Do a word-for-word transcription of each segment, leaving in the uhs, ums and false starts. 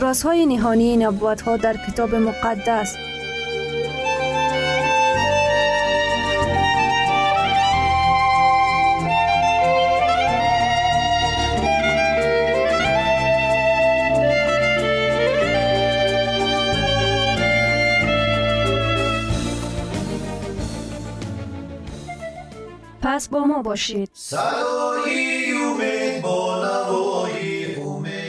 رازهای نهانی نبوت‌ها در کتاب مقدس. پس با ما باشید. صدای امید با نوای امید.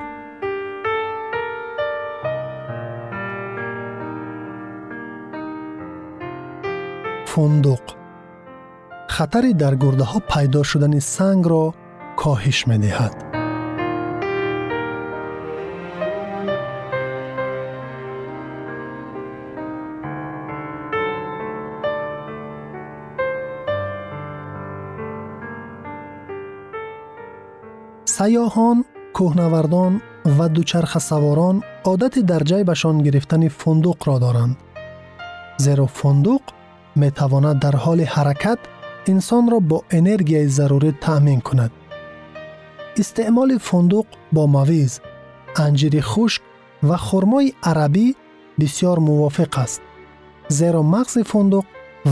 فندق، خطر در گرده ها پیدا شدن سنگ را کاهش می دهد. سیاحان، کوهنوردان و دوچرخه سواران عادت در جای بشان گرفتن فندق را دارند، زیرا فندق می تواند در حال حرکت انسان را با انرژی ضروری تأمین کند. استعمال فندق با موز، انجیر خشک و خرمای عربی بسیار موافق است، زیرا مغز فندق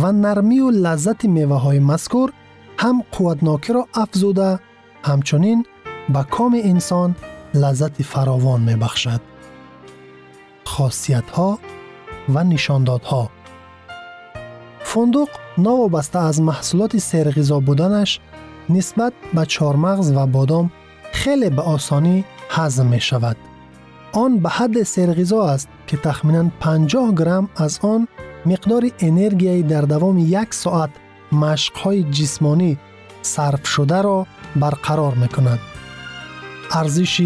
و نرمی و لذت میوه های مذکور هم قوتناکی را افزوده، همچنین به کام انسان لذت فراوان می بخشد. خاصیت ها و نشانداد ها. فندق نوابسته از محصولات سرغذا بودنش نسبت به چارمغز و بادام خیلی به آسانی هضم می شود. آن به حد سرغذا است که تخمیناً پنجاه گرم از آن مقدار انرژی در دوام یک ساعت مشق‌های جسمانی صرف شده را برقرار می کند. ارزش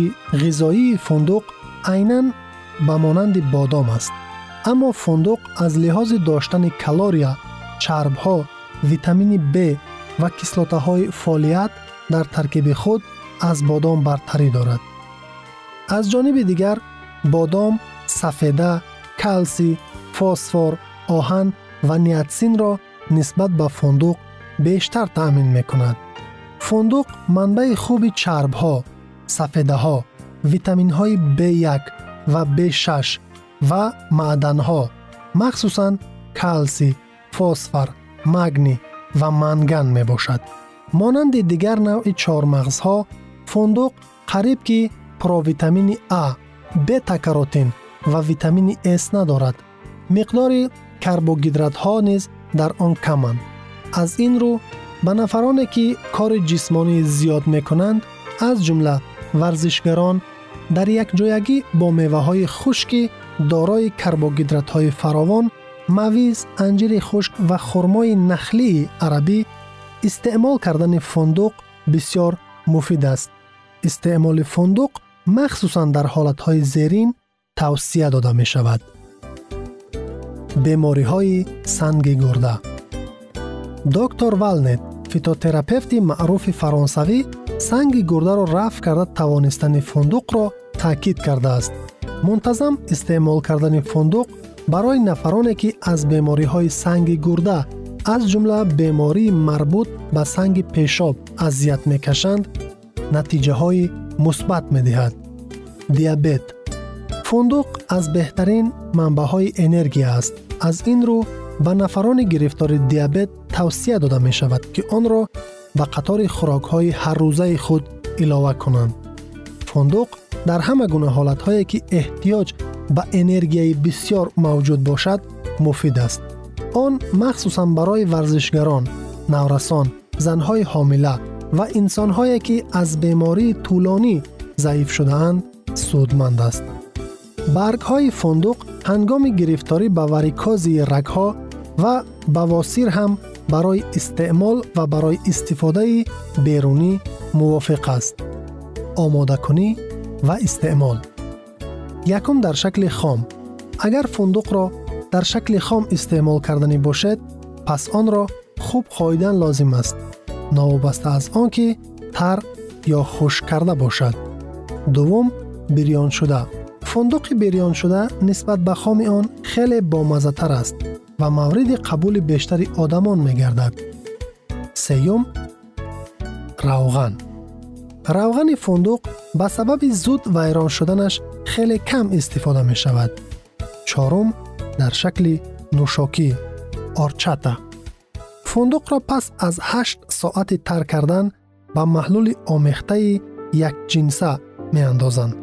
غذایی فندق عیناً به مانند بادام است، اما فندق از لحاظ داشتن کالری چرب‌ها، ویتامین ب و کیسلات‌های فولیت در ترکیب خود از بادام برتری دارد. از جانب دیگر بادام سفیده، کلسی، فسفر، آهن و نیاتسین را نسبت به فندق بیشتر تأمین می‌کند. فندق منبع خوب چرب‌ها، سفیده‌ها، ویتامین‌های بی یک و بی شش و معدن‌ها، مخصوصاً کلسی، فسفر، مگنی و منگن میباشد. مانند دیگر نوع چهارمغزها، فندق قریب که پروویتامین A، بتا کاروتین و ویتامین S ندارد. مقدار کربوهیدرات ها نیز در آن کمند. از این رو به نفرانی که کار جسمانی زیاد میکنند، از جمله ورزشگران، در یک جایگی با میوه های خشکی دارای کربوهیدرات های فراوان، مویز، انجیر خشک و خرمای نخلی عربی، استعمال کردن فندق بسیار مفید است. استعمال فندق مخصوصاً در حالتهای زیرین توصیه داده می شود. بیماری های سنگ گرده. دکتر والنت، فیتوتراپفت معروف فرانسوی، سنگ گرده را رفع کرده توانستن فندق را تاکید کرده است. منتظم استعمال کردن فندق برای نفرانی که از بیماری های سنگ گرده از جمله بیماری مربوط به سنگ پیشاب اذیت میکشند، نتیجه های مثبت میدهد. دیابت. فندق از بهترین منبع های انرژی است. از این رو به نفران گرفتار دیابت توصیه داده می شود که آن را به قطار خوراک های هر روزه خود علاوه کنند. فندق در همه گونه حالت هایی که احتیاج به انرژی بسیار موجود باشد مفید است. آن مخصوصاً برای ورزشگران، نورسان، زنهای حامله و انسانهایی که از بیماری طولانی ضعیف شده‌اند سودمند است. برگ‌های فندق هنگام گرفتاری به وریکازی رگ‌ها و بواسیر هم برای استعمال و برای استفاده بیرونی موافق است. آماده کنی و استعمال. یکم در شکل خام. اگر فندق را در شکل خام استعمال کردنی باشد، پس آن را خوب خویدن لازم است، نوابسته از آن که تر یا خشک کرده باشد. دوم، بریان شده. فندق بریان شده نسبت به خام آن خیلی بامزه تر است و مورد قبول بیشتری آدمان می گردد. سوم، روغن. روغن فندق به سبب زود ویران شدنش خیلی کم استفاده می شود. چهارم، در شکل نوشاکی، آرچاتا. فندق را پس از هشت ساعت تر کردن با محلول آمیخته یک جنسه می اندازند.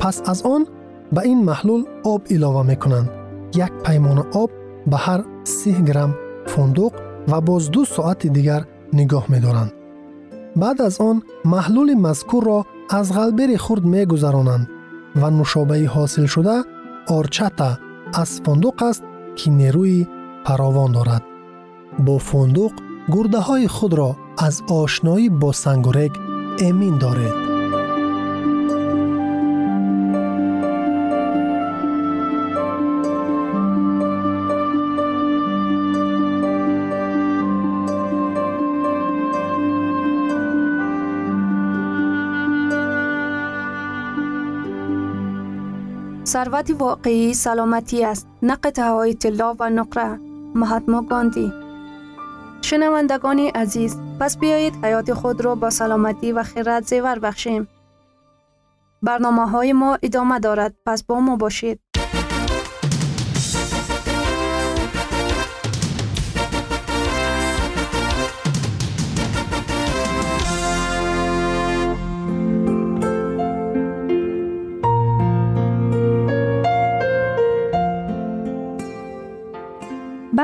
پس از آن به این محلول آب اضافه می کنند. یک پیمانه آب به هر سی گرم فندق و باز دو ساعت دیگر نگاه می دارند. بعد از آن محلول مذکور را از غلبر خرد می گذرانند و نوشابه حاصل شده آرچاتا از فندق است که نیروی فراوان دارد. با فندق گرده های خود را از آشنایی با سنگورک امین دارد. ثروت واقعی سلامتی است، نه قطعه‌های طلا و نقره. مهاتما گاندی. شنوندگان عزیز، پس بیایید حیات خود را با سلامتی و خیرات زیور بخشیم. برنامه‌های ما ادامه دارد، پس با ما باشید.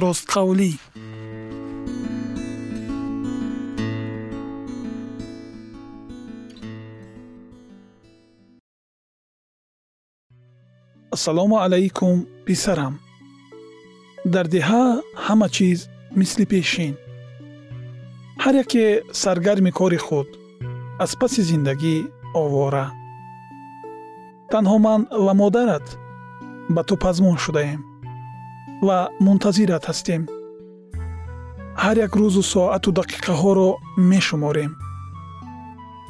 راست قولی. السلام علیکم پسرم. در دهه همه چیز مثل پیشین. هر یکی سرگرم کار خود، از پس زندگی آواره. تنها من و مادرت به تو پزمون شده ایم و منتظرت هستیم. هر یک روز و ساعت و دقیقه ها را می شماریم.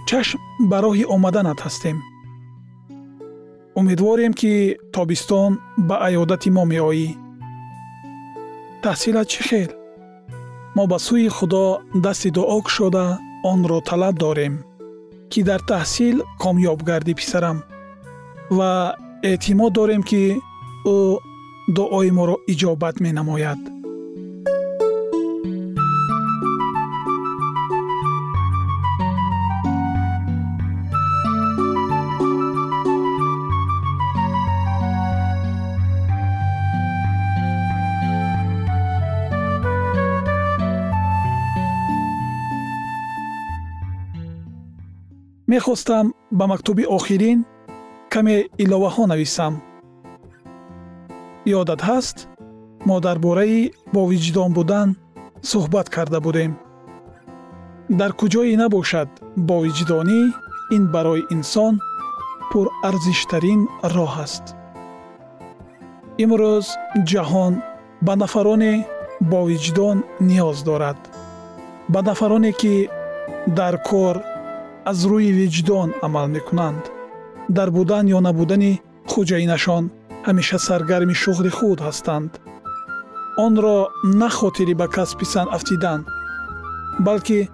چشم برای آمدنت هستیم. امیدواریم که تابستان به عیادت ما می آیی. تحصیلت چه خیل؟ ما به سوی خدا دست دعا گشوده آن را طلب داریم که در تحصیل کامیاب گردی پسرم، و اعتماد داریم که او دعای ما را اجابت می نماید. می خواستم به مکتوب آخرین کمی ایلاوه ها نویسم. یادت هست ما درباره با وجدان بودن صحبت کرده بودیم. در کجایی نباشد با وجدانی، این برای انسان پر ارزشترین راه است. امروز جهان به نفران با وجدان نیاز دارد، به نفرانی که در کار از روی وجدان عمل میکنند. در بودن یا نبودن خوجینشان همیشه سرگرم شغل خود هستند. آن را نه خاطری به کس پیسند افتیدن، بلکه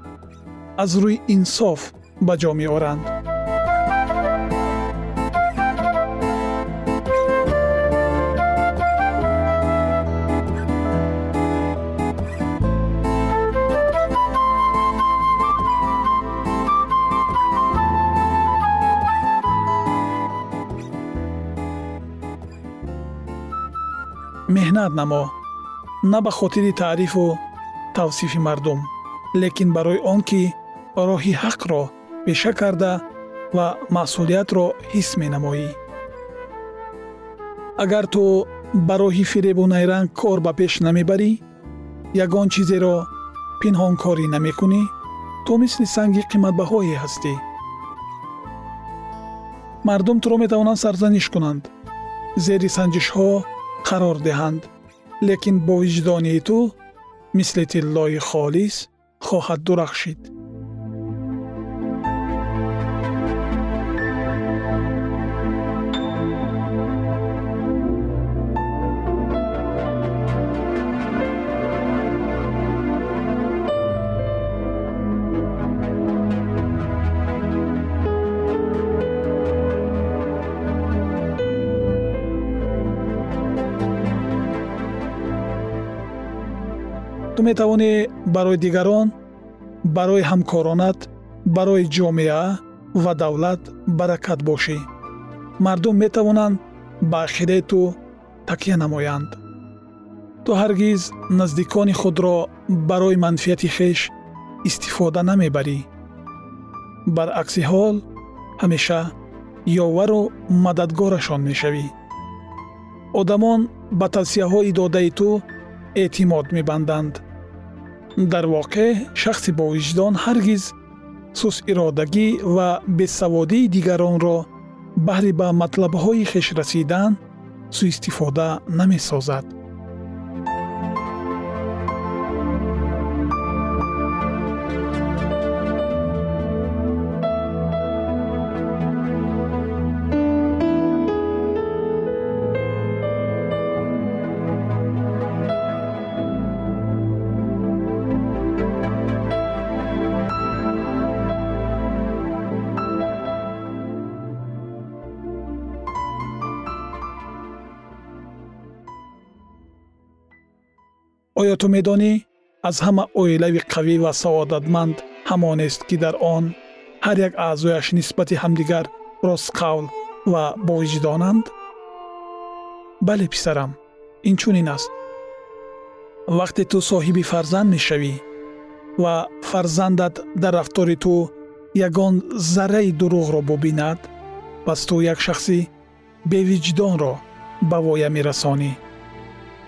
از روی انصاف به جا می آورند. مهنت نما، نه به خاطر تعریف و توصیف مردم، لیکن برای آن که راه حق را پیشه کرده و مسئولیت را حس می نمایی. اگر تو برای فریب و نیرنگ کار به پیش نمی بری، یگان چیزی را پنهان کاری نمی کنی، تو مثل سنگ قیمت بهایی هستی. مردم تو را می توانند سرزنش کنند، زیر سنجش ها قرار دهند، لیکن با وجدانی تو مثل طلای خالص خواهد درخشید. تو می توانی برای دیگران، برای همکارانت، برای جامعه و دولت برکت باشی. مردم می توانند به خیره تو تکیه نمایند. تو هرگز نزدیکان خود را برای منفیت خیش استفاده نمی بری. برعکس حال همیشه یاور و مددگارشان می شوی. آدمان به توصیه های داده تو اعتماد می بندند. در واقع شخص با وجدان هرگز سوس ارادگی و بسوادی دیگران را بهر به مطلبهای خویش رسیدن سوء استفاده نمی سازد. آیا تو می دانی از همه اویلوی قوی و سعادتمند همان است که در آن هر یک اعضایش نسبت همدیگر راست قول و با وجدانند؟ بله پسرم، این چنین است. وقتی تو صاحب فرزند می شوی و فرزندت در رفتار تو یگان ذره دروغ را ببیند، پس تو یک شخصی بی وجدان را به وای می‌رسانی،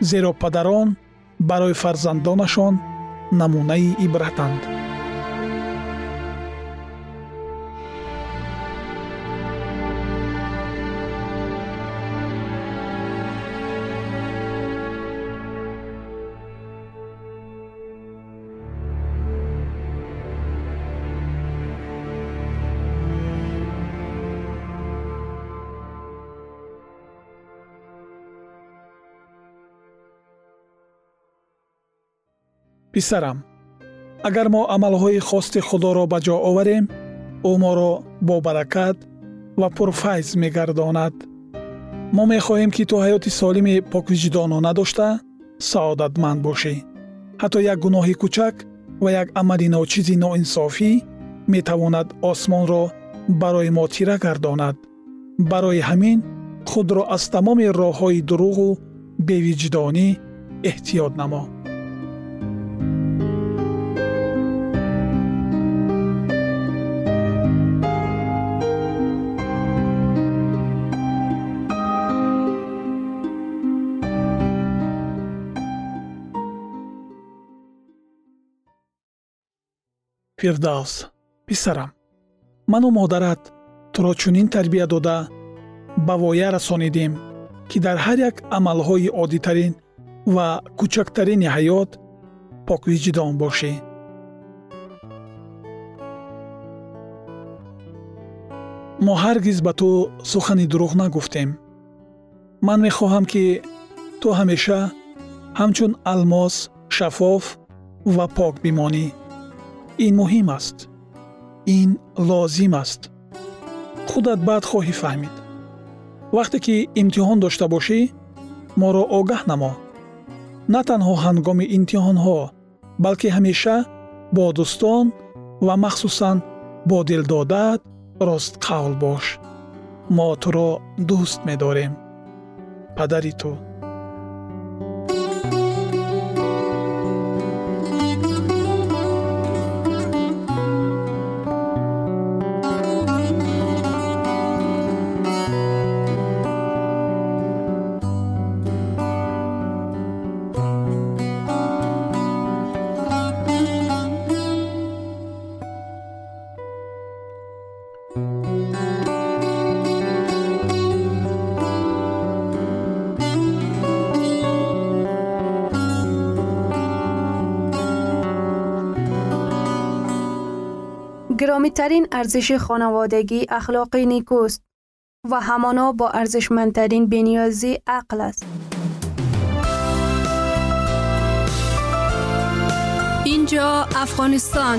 زیرا پدران برای فرزندانشان نمونه عبرتند. پسرم، اگر ما عملهای خواست خدا را به جا آوریم، او ما را با برکت و پرفیض می‌گرداند. ما می‌خواهیم که تو حیات سالم پاکوجدانانه داشته سعادتمند باشی. حتی یک گناه کوچک و یک عمل ناچیزی ناانصافی می‌تواند آسمان را برای ما تیره گرداند. برای همین خود را از تمام راه‌های دروغ و بی‌وجدانی احتیاط نما. فردوس، پسرم، من و مادرت تو را چنین تربیت داده به وای رسانیدیم که در هر یک عملهای عادی ترین و کوچکترین حیات پاک وجدان باشی. ما هرگز به تو سخن دروغ نگفتیم. من میخواهم که تو همیشه همچون الماس شفاف و پاک بمانی. این مهم است. این لازم است. خودت بعد خواهی فهمید. وقتی که امتحان داشته باشی، ما را آگاه نما. نه تنها هنگام امتحان ها، بلکه همیشه با دوستان و مخصوصاً با دل دادت راست قول باش. ما تو را دوست می داریم. پدری تو. گرامی‌ترین ارزش خانوادگی اخلاق نیکوست و همانا با ارزشمندترین بنیازی عقل است. اینجا افغانستان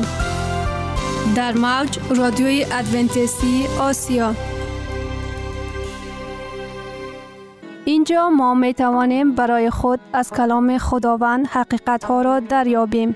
در موج رادیوی ادونتیستی آسیا. اینجا ما می توانیم برای خود از کلام خداوند حقیقت‌ها را دریابیم.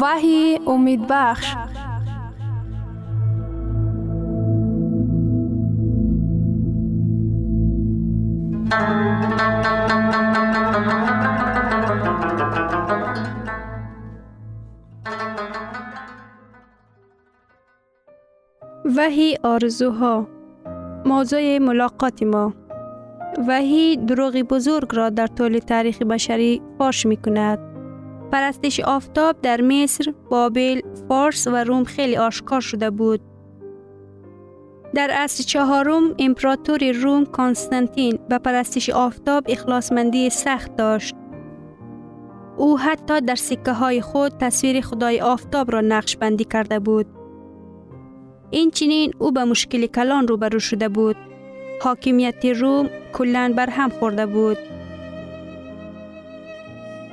وحی امید بخش. وحی آرزوها، موضوع ملاقات ما. وحی دروغ بزرگ را در طول تاریخ بشری فاش می کند. پرستش آفتاب در مصر، بابل، فارس و روم خیلی آشکار شده بود. در عصر چهارم، امپراتور روم کنستانتین به پرستش آفتاب اخلاصمندی سخت داشت. او حتی در سکه های خود تصویر خدای آفتاب را نقش بندی کرده بود. این چنین او به مشکل کلان روبرو شده بود. حاکمیت روم کلاً برهم خورده بود.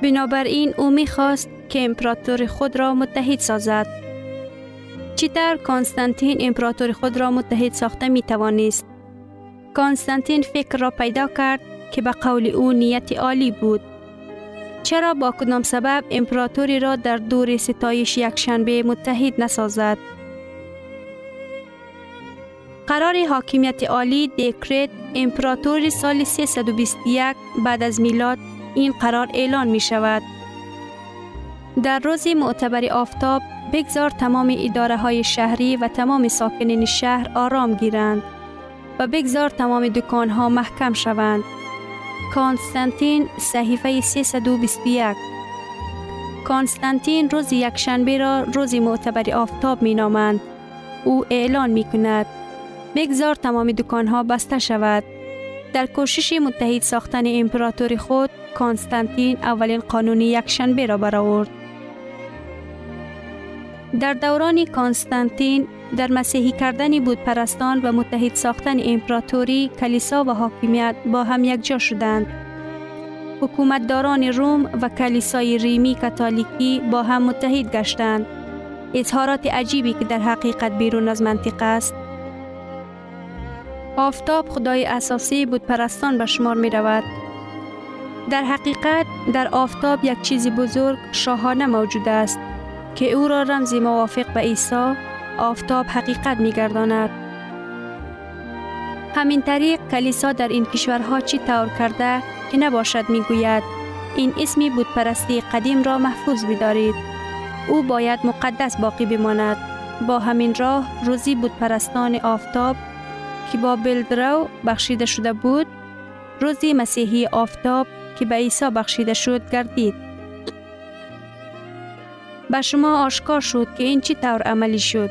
بنابراین او می‌خواست که امپراتور خود را متحد سازد. چیتر کنستانتین امپراتور خود را متحد ساخته می توانست. کنستانتین فکر را پیدا کرد که به قول او نیت عالی بود. چرا با کدام سبب امپراتوری را در دور ستایش یکشنبه متحد نسازد؟ قرار حاکمیت عالی دکرت امپراتور سال سیصد و بیست و یک بعد از میلاد این قرار اعلان می شود. در روز معتبر آفتاب بگذار تمام اداره های شهری و تمام ساکنین شهر آرام گیرند و بگذار تمام دکان ها محکم شوند. کانستانتین صحیفه سیصد و بیست و یک. کانستانتین روز یکشنبه را روز معتبر آفتاب می نامند. او اعلان می کند بگذار تمام دکان‌ها بسته شود. در کوشش متحد ساختن امپراتور خود، کنستانتین اولین قانون یکشنبه را برآورد. در دوران کنستانتین، در مسیحی کردن بودپرستان و متحد ساختن امپراتوری، کلیسا و حاکمیت با هم یکجا شدند. حکومتداران روم و کلیسای ریمی کاتولیکی با هم متحد گشتند. اظهارات عجیبی که در حقیقت بیرون از منطق است. آفتاب خدای اساسی بودپرستان به شمار می رود. در حقیقت در آفتاب یک چیز بزرگ شاهانه موجود است که او را رمز موافق به عیسی آفتاب حقیقت می گرداند. همین طریق کلیسا در این کشورها چی طور کرده که نباشد می گوید این اسم بودپرستی قدیم را محفوظ بدارید. او باید مقدس باقی بماند. با همین راه روزی بودپرستان آفتاب که با بلدرو بخشیده شده بود، روزی مسیحی آفتاب که به عیسی بخشیده شد گردید. به شما آشکار شد که این چی طور عملی شد.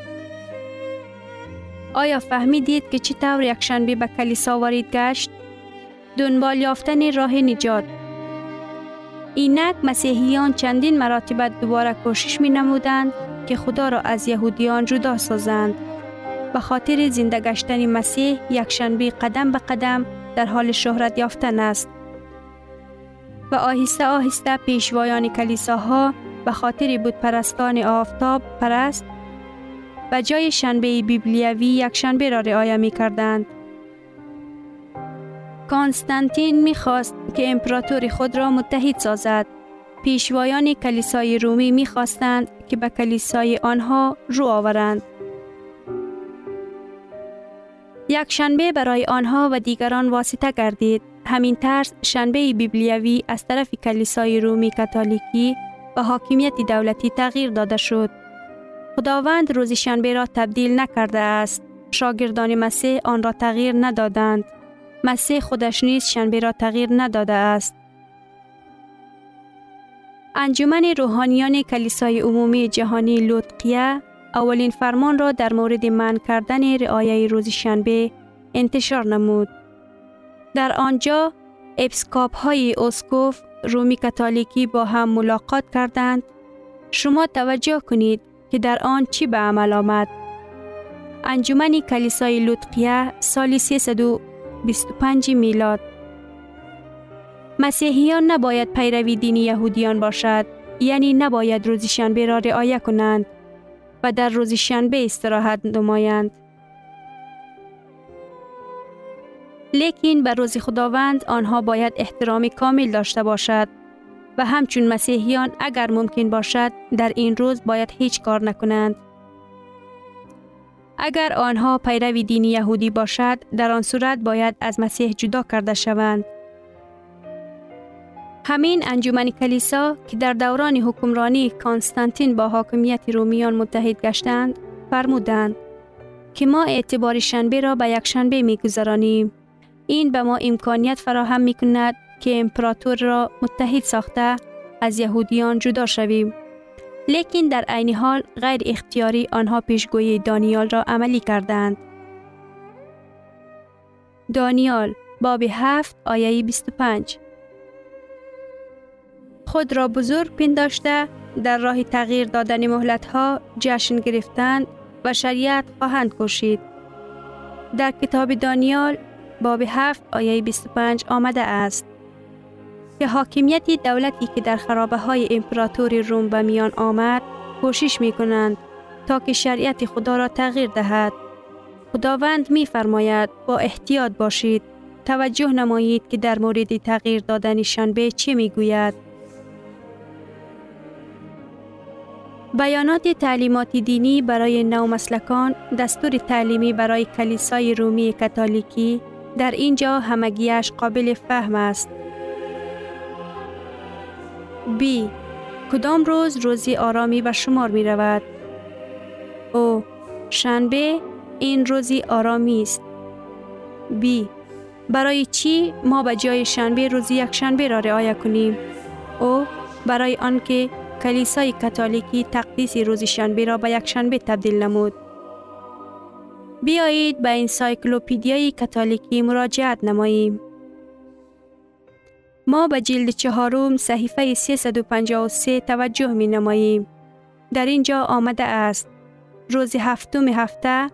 آیا فهمیدید که چی طور یکشنبه به کلیسا وارد گشت؟ دنبال یافتن راه نجات. اینک مسیحیان چندین مراتبه دوباره کوشش می نمودند که خدا را از یهودیان جدا سازند. به خاطر زنده گشتن مسیح یکشنبه قدم به قدم در حال شهرت یافتن است و آهسته آهسته پیشوایان کلیساها به خاطر بتپرستان آفتاب پرست و جای شنبه بیبلیوی یکشنبه را رعایت می کردند. کنستانتین می خواست که امپراتور خود را متحد سازد. پیشوایان کلیسای رومی می خواستند که به کلیسای آنها رو آورند. یک شنبه برای آنها و دیگران واسطه گردید. همین طرز شنبه بیبلیوی از طرف کلیسای رومی کاتولیکی و حاکمیت دولتی تغییر داده شد. خداوند روز شنبه را تبدیل نکرده است. شاگردان مسیح آن را تغییر ندادند. مسیح خودش نیز شنبه را تغییر نداده است. انجمن روحانیان کلیسای عمومی جهانی لودقیه اولین فرمان را در مورد منع کردن رعایت روز شنبه انتشار نمود. در آنجا اپسکاپ های اسکوف رومی کاتولیکی با هم ملاقات کردند. شما توجه کنید که در آن چی به عمل آمد. انجمن کلیسای لودقیه سال سیصد و بیست و پنج میلاد. مسیحیان نباید پیروی دین یهودیان باشد، یعنی نباید روز شنبه را رعایت کنند و در روز شنبه استراحت نمایند. لیکن به روز خداوند آنها باید احترام کامل داشته باشد و همچون مسیحیان اگر ممکن باشد در این روز باید هیچ کار نکنند. اگر آنها پیروی دین یهودی باشد در آن صورت باید از مسیح جدا کرده شوند. همین انجمن کلیسا که در دوران حکمرانی کنستانتین با حاکمیت رومیان متحد گشتند، فرمودند که ما اعتبار شنبه را به یک شنبه می‌گذرانیم. این به ما امکانیت فراهم می‌کند که امپراتور را متحد ساخته از یهودیان جدا شویم. لیکن در عین حال غیر اختیاری آنها پیشگویی دانیال را عملی کردند. دانیال باب هفت آیه بیست و پنج. خود را بزرگ پنداشته در راه تغییر دادن مهلت‌ها جشن گرفتند و شریعت خواهند کشید. در کتاب دانیال باب هفت آیه بیست و پنج آمده است که حاکمیت دولتی که در خرابه های امپراتوری روم به میان آمد کوشش می کنند تا که شریعت خدا را تغییر دهد. خداوند می فرماید با احتیاط باشید، توجه نمایید که در مورد تغییر دادنشان به چه می گوید. بیانات تعلیمات دینی برای نومسلکان، دستور تعلیمی برای کلیسای رومی کاتولیکی، در اینجا همگیش قابل فهم است. ب. کدام روز روزی آرامی به شمار می رود؟ او. شنبه، این روزی آرامی است. ب. برای چی ما به جای شنبه روزی یک شنبه را رعایت کنیم؟ او. برای آنکه کلیسای کاتولیکی تقدیس روز شنبه را به یک شنبه تبدیل نمود. بیایید به انسایکلوپیدیای کاتولیکی مراجعت نماییم. ما به جلد چهارم صحیفه سیصد و پنجاه و سه توجه می نماییم. در اینجا آمده است: روز هفتم هفته،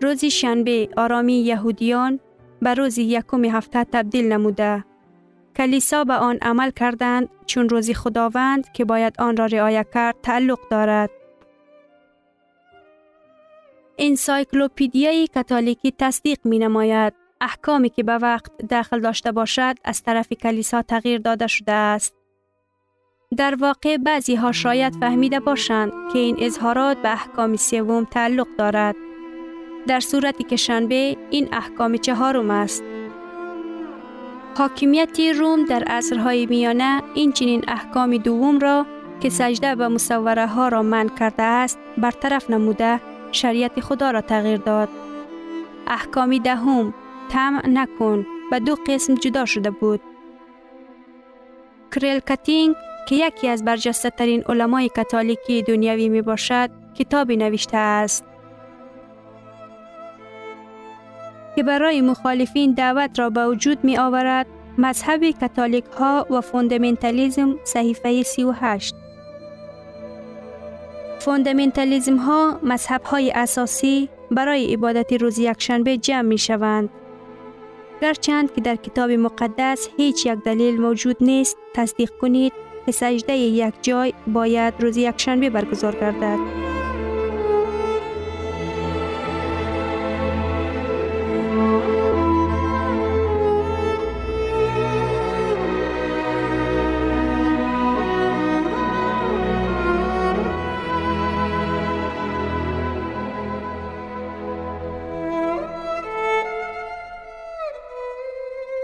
روز شنبه آرامی یهودیان، به روز یکم هفته تبدیل نموده. کلیسا به آن عمل کردند چون روز خداوند که باید آن را رعایت کرد تعلق دارد. انسایکلوپیدیای کاتولیکی تصدیق می نماید احکامی که به وقت داخل داشته باشد از طرف کلیسا تغییر داده شده است. در واقع بعضی ها شاید فهمیده باشند که این اظهارات به احکام سوم تعلق دارد، در صورتی که شنبه این احکام چهارم است. حاکمیت روم در عصرهای میانه این چنین احکام دوم را که سجده به مصوره ها را منع کرده است برطرف نموده، شریعت خدا را تغییر داد. احکام دهم، طمع نکن، به دو قسم جدا شده بود. کریل کاتینگ که یکی از برجسته ترین علمای کاتولیکی دنیوی می باشد کتابی نوشته است که برای مخالفین دعوت را به وجود می آورد. مذهب کاتولیک ها و فوندامنتالیزم، صحیفه سی و هشت. فوندامنتالیزم ها مذهب های اساسی برای عبادت روز یکشنبه جمع می شوند. گرچند که در کتاب مقدس هیچ یک دلیل موجود نیست تصدیق کنید که سجده یک جای باید روز یکشنبه برگزار گردد.